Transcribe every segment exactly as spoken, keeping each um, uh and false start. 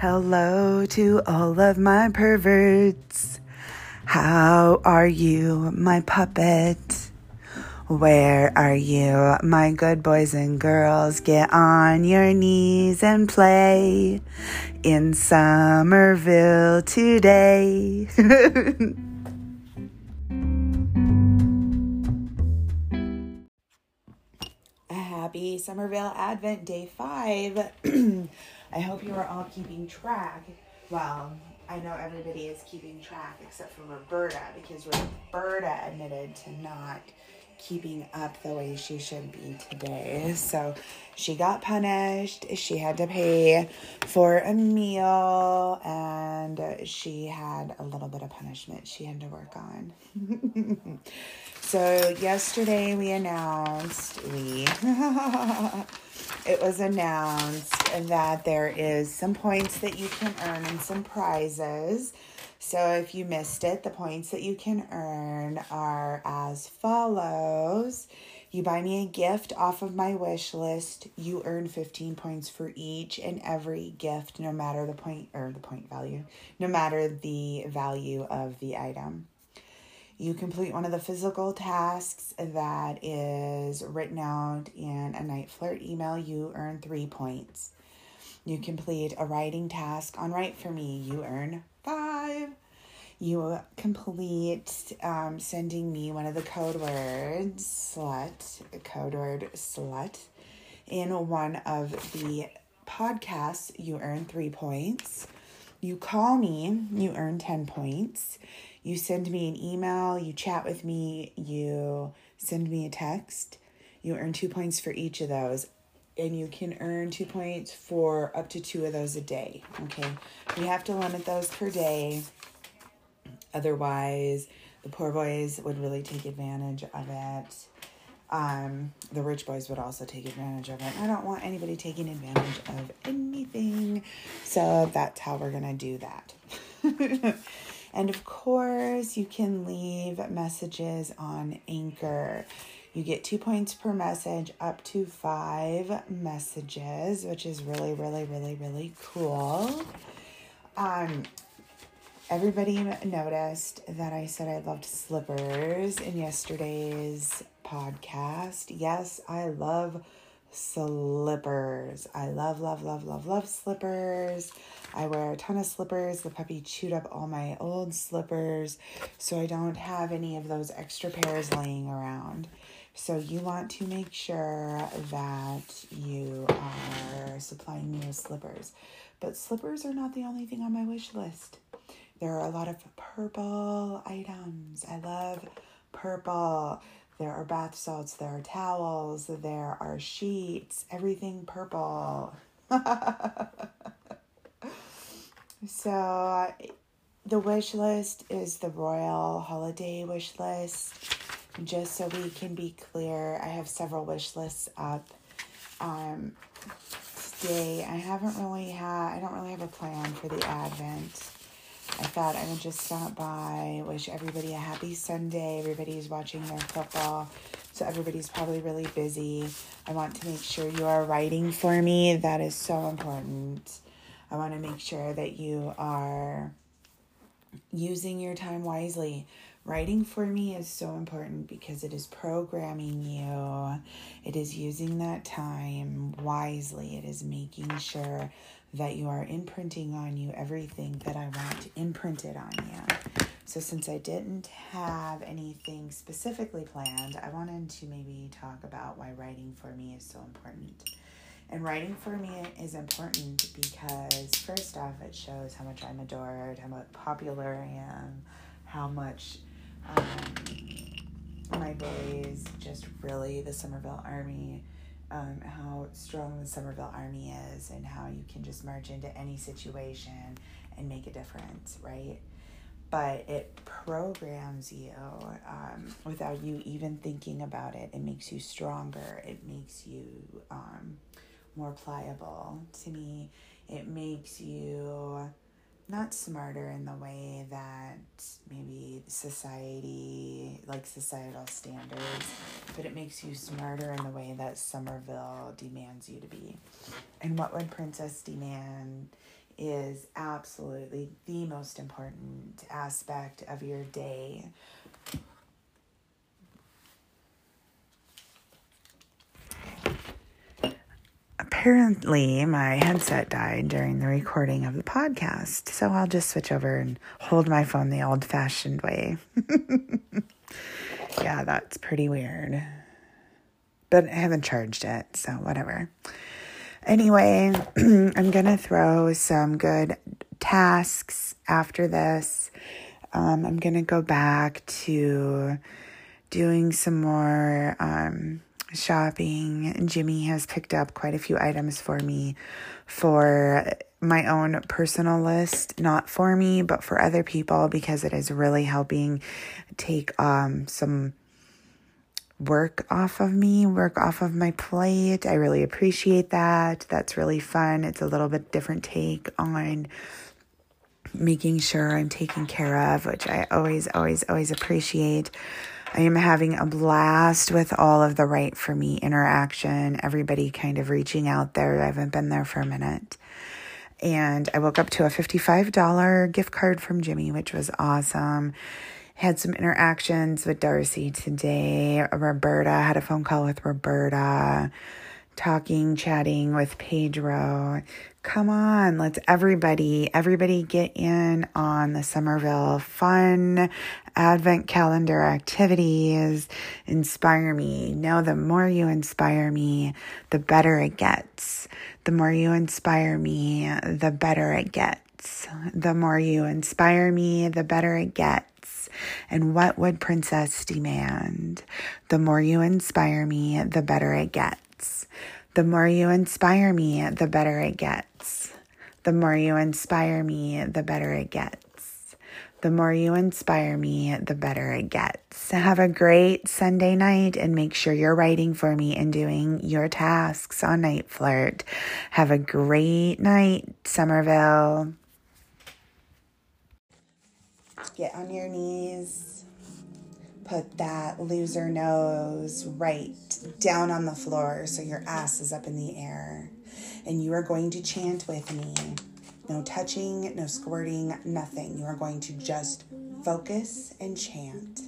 Hello to all of my perverts. How are you, my puppet? Where are you, my good boys and girls? Get on your knees and play in Somerville today. Happy Somerville Advent Day five. I hope you are all keeping track. Well, I know everybody is keeping track except for Roberta, because Roberta admitted to not keeping up the way she should be today. So she got punished. She had to pay for a meal, and she had a little bit of punishment she had to work on. So yesterday we announced, we, it was announced that there is some points that you can earn and some prizes. So if you missed it, the points that you can earn are as follows. You buy me a gift off of my wish list. You earn fifteen points for each and every gift, no matter the point or the point value, no matter the value of the item. You complete one of the physical tasks that is written out in a Night Flirt email. You earn three points. You complete a writing task on Write for Me. You earn five. You complete um, sending me one of the code words, slut, code word slut, in one of the podcasts. You earn three points. You call me. You earn ten points. You send me an email, you chat with me, you send me a text. You earn two points for each of those. And you can earn two points for up to two of those a day. Okay. We have to limit those per day. Otherwise, the poor boys would really take advantage of it. Um, the rich boys would also take advantage of it. I don't want anybody taking advantage of anything. So that's how we're going to do that. And of course, you can leave messages on Anchor. You get two points per message, up to five messages, which is really, really, really, really cool. Um, everybody noticed that I said I loved slippers in yesterday's podcast. Yes, I love slippers. I love, love, love, love, love slippers. I wear a ton of slippers. The puppy chewed up all my old slippers, so I don't have any of those extra pairs laying around. So you want to make sure that you are supplying me with slippers. But slippers are not the only thing on my wish list. There are a lot of purple items. I love purple. There are bath salts, there are towels, there are sheets, everything purple. So the wish list is the Royal Holiday wish list. Just so we can be clear, I have several wish lists up. Um, today, I haven't really had, I don't really have a plan for the Advent. I thought I would just stop by, wish everybody a happy Sunday. Everybody's watching their football, so everybody's probably really busy. I want to make sure you are writing for me. That is so important. I want to make sure that you are using your time wisely. Writing for me is so important because it is programming you. It is using that time wisely. It is making sure that you are imprinting on you everything that I want imprinted on you. So since I didn't have anything specifically planned, I wanted to maybe talk about why writing for me is so important. And writing for me is important because, first off, it shows how much I'm adored, how much popular I am, how much um, my boys, just really the Somerville Army, Um, how strong the Somerville Army is, and how you can just march into any situation and make a difference, right? But it programs you um, without you even thinking about it. It makes you stronger. It makes you um, more pliable to me. It makes you not smarter in the way that maybe society, like societal standards, but it makes you smarter in the way that Somerville demands you to be. And what would Princess demand is absolutely the most important aspect of your day. Apparently, my headset died during the recording of the podcast, so I'll just switch over and hold my phone the old-fashioned way. Yeah, that's pretty weird. But I haven't charged it, so whatever. Anyway, I'm going to throw some good tasks after this. Um, I'm going to go back to doing some more um, shopping. Jimmy has picked up quite a few items for me for my own personal list, not for me, but for other people, because it is really helping take um, some work off of me, work off of my plate. I really appreciate that. That's really fun. It's a little bit different take on making sure I'm taken care of, which I always, always, always appreciate. I am having a blast with all of the Write for Me interaction, everybody kind of reaching out there. I haven't been there for a minute. And I woke up to a fifty-five dollars gift card from Jimmy, which was awesome. Had some interactions with Darcy today. Roberta, had a phone call with Roberta, talking, chatting with Pedro. Come on, let's everybody, everybody get in on the Somerville fun advent calendar activities. Inspire me. Now, the more you inspire me, the better it gets. The more you inspire me, the better it gets. The more you inspire me, the better it gets. And what would Princess demand? The more you inspire me, the better it gets. The more you inspire me, the better it gets. The more you inspire me, the better it gets. The more you inspire me, the better it gets. Have a great Sunday night, and make sure you're writing for me and doing your tasks on Night Flirt. Have a great night, Somerville. Get on your knees, put that loser nose right down on the floor so your ass is up in the air, and you are going to chant with me. No touching, no squirting, nothing. You are going to just focus and chant.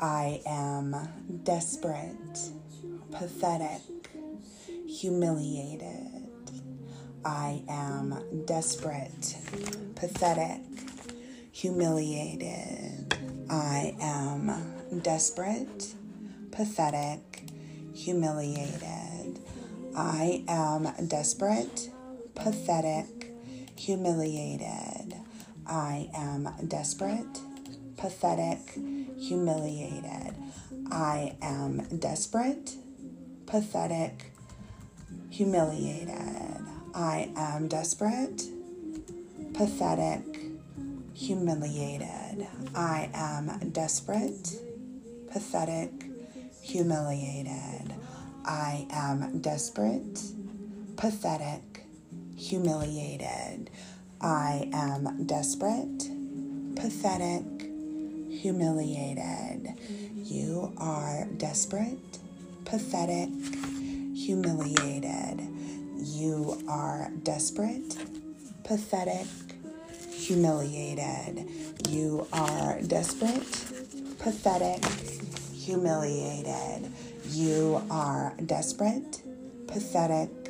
I am desperate, pathetic, humiliated. I am desperate, pathetic, humiliated. I am desperate, pathetic, humiliated. I am desperate, pathetic, humiliated. I am desperate, pathetic, humiliated. I am desperate, pathetic, humiliated. I am desperate, pathetic, humiliated. I am desperate, pathetic, humiliated. I am desperate, pathetic, humiliated. I am desperate, pathetic, humiliated. You are desperate, pathetic, humiliated. You are desperate, pathetic, humiliated. You are desperate, pathetic, humiliated. You are desperate, pathetic,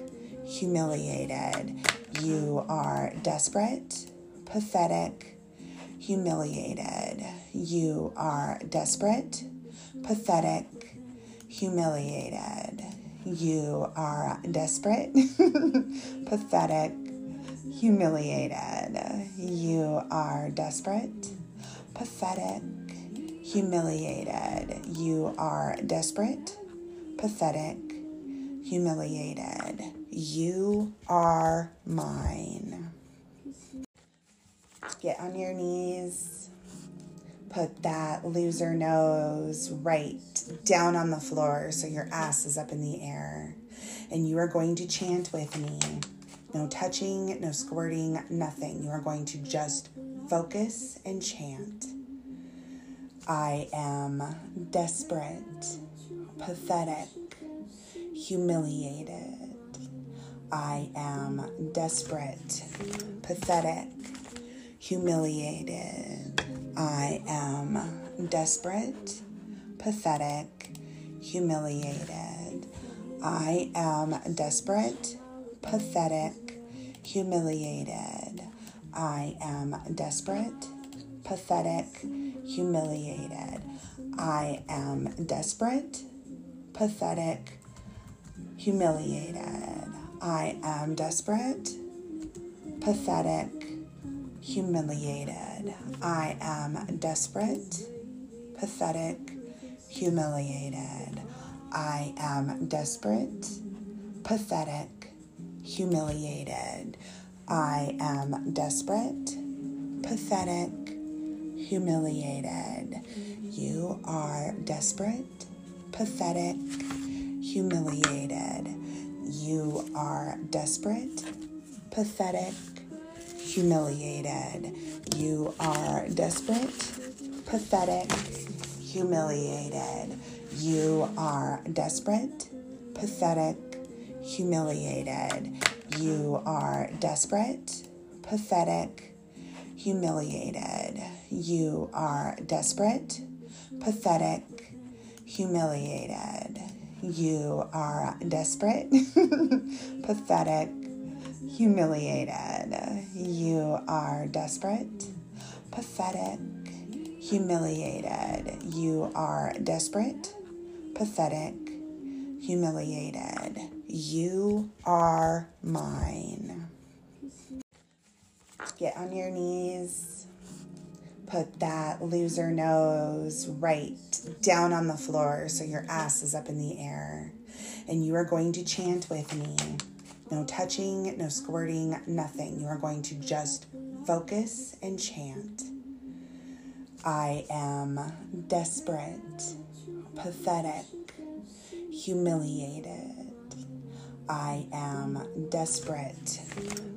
humiliated. You are desperate, pathetic, humiliated. You are desperate, pathetic, humiliated. You are desperate, pathetic, humiliated. You are desperate, pathetic, humiliated. You are desperate, pathetic, humiliated. You are mine. Get on your knees. Put that loser nose right down on the floor so your ass is up in the air. And you are going to chant with me. No touching, no squirting, nothing. You are going to just focus and chant. I am desperate, pathetic, humiliated. I am desperate, pathetic, humiliated. I am desperate, pathetic, humiliated. I am desperate, pathetic, humiliated. I am desperate, pathetic, humiliated. I am desperate, pathetic, humiliated. I am desperate, pathetic, humiliated. I am desperate, pathetic, humiliated. I am desperate, pathetic, humiliated. I am desperate, pathetic, humiliated. You are desperate, pathetic, humiliated. You are desperate, pathetic, humiliated. You are desperate, pathetic, humiliated. You are desperate, pathetic, humiliated. You are desperate, pathetic, humiliated. You are desperate, pathetic, humiliated. You are desperate, pathetic, humiliated. You are desperate, pathetic, humiliated. You are desperate, pathetic, humiliated. You are mine. Get on your knees. Put that loser nose right down on the floor so your ass is up in the air. And you are going to chant with me. No touching, no squirting, nothing. You are going to just focus and chant. I am desperate, pathetic, humiliated. I am desperate,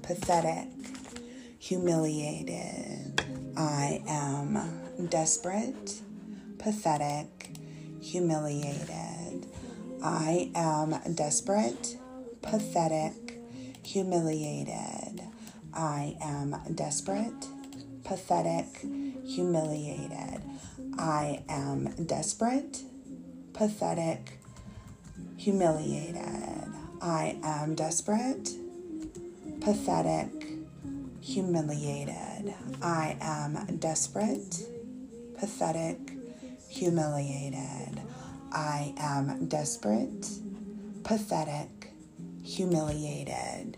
pathetic, humiliated. I am desperate, pathetic, humiliated. I am desperate, pathetic, humiliated. I am desperate, pathetic, humiliated. I am desperate, pathetic, humiliated. I am desperate, pathetic, humiliated. I am desperate, pathetic, humiliated. I am desperate, pathetic, humiliated. I am desperate, pathetic, humiliated.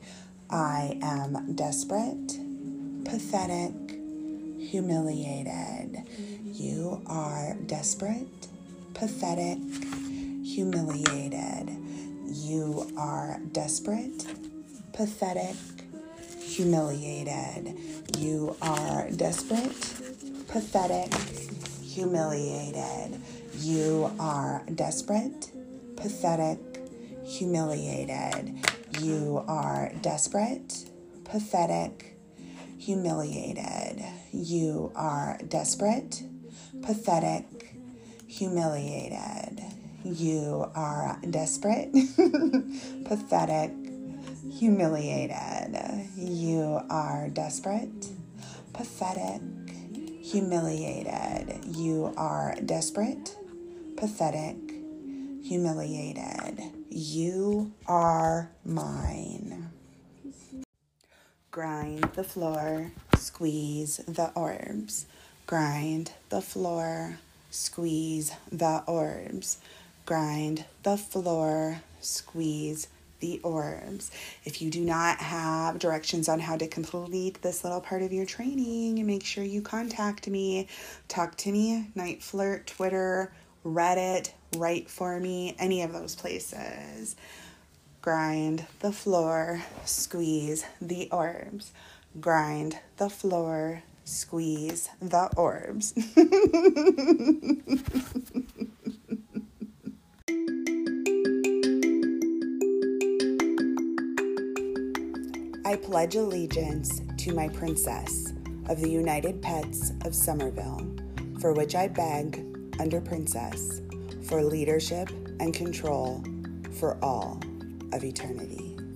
You are desperate, pathetic, humiliated. You are desperate, pathetic, humiliated. You are desperate, pathetic, humiliated. You are desperate, pathetic, humiliated. You are desperate, pathetic, humiliated. You are desperate, pathetic, humiliated. You are desperate, pathetic, humiliated. You are desperate, pathetic, humiliated. You are desperate, pathetic, humiliated. You are mine. Grind the floor, squeeze the orbs. Grind the floor, squeeze the orbs. Grind the floor, squeeze the orbs. If you do not have directions on how to complete this little part of your training, make sure you contact me. Talk to me, Night Flirt, Twitter, Reddit, Write for Me, any of those places. Grind the floor, squeeze the orbs. Grind the floor, squeeze the orbs. I pledge allegiance to my princess of the United Pets of Somerville, for which I beg, under princess, for leadership and control for all of eternity.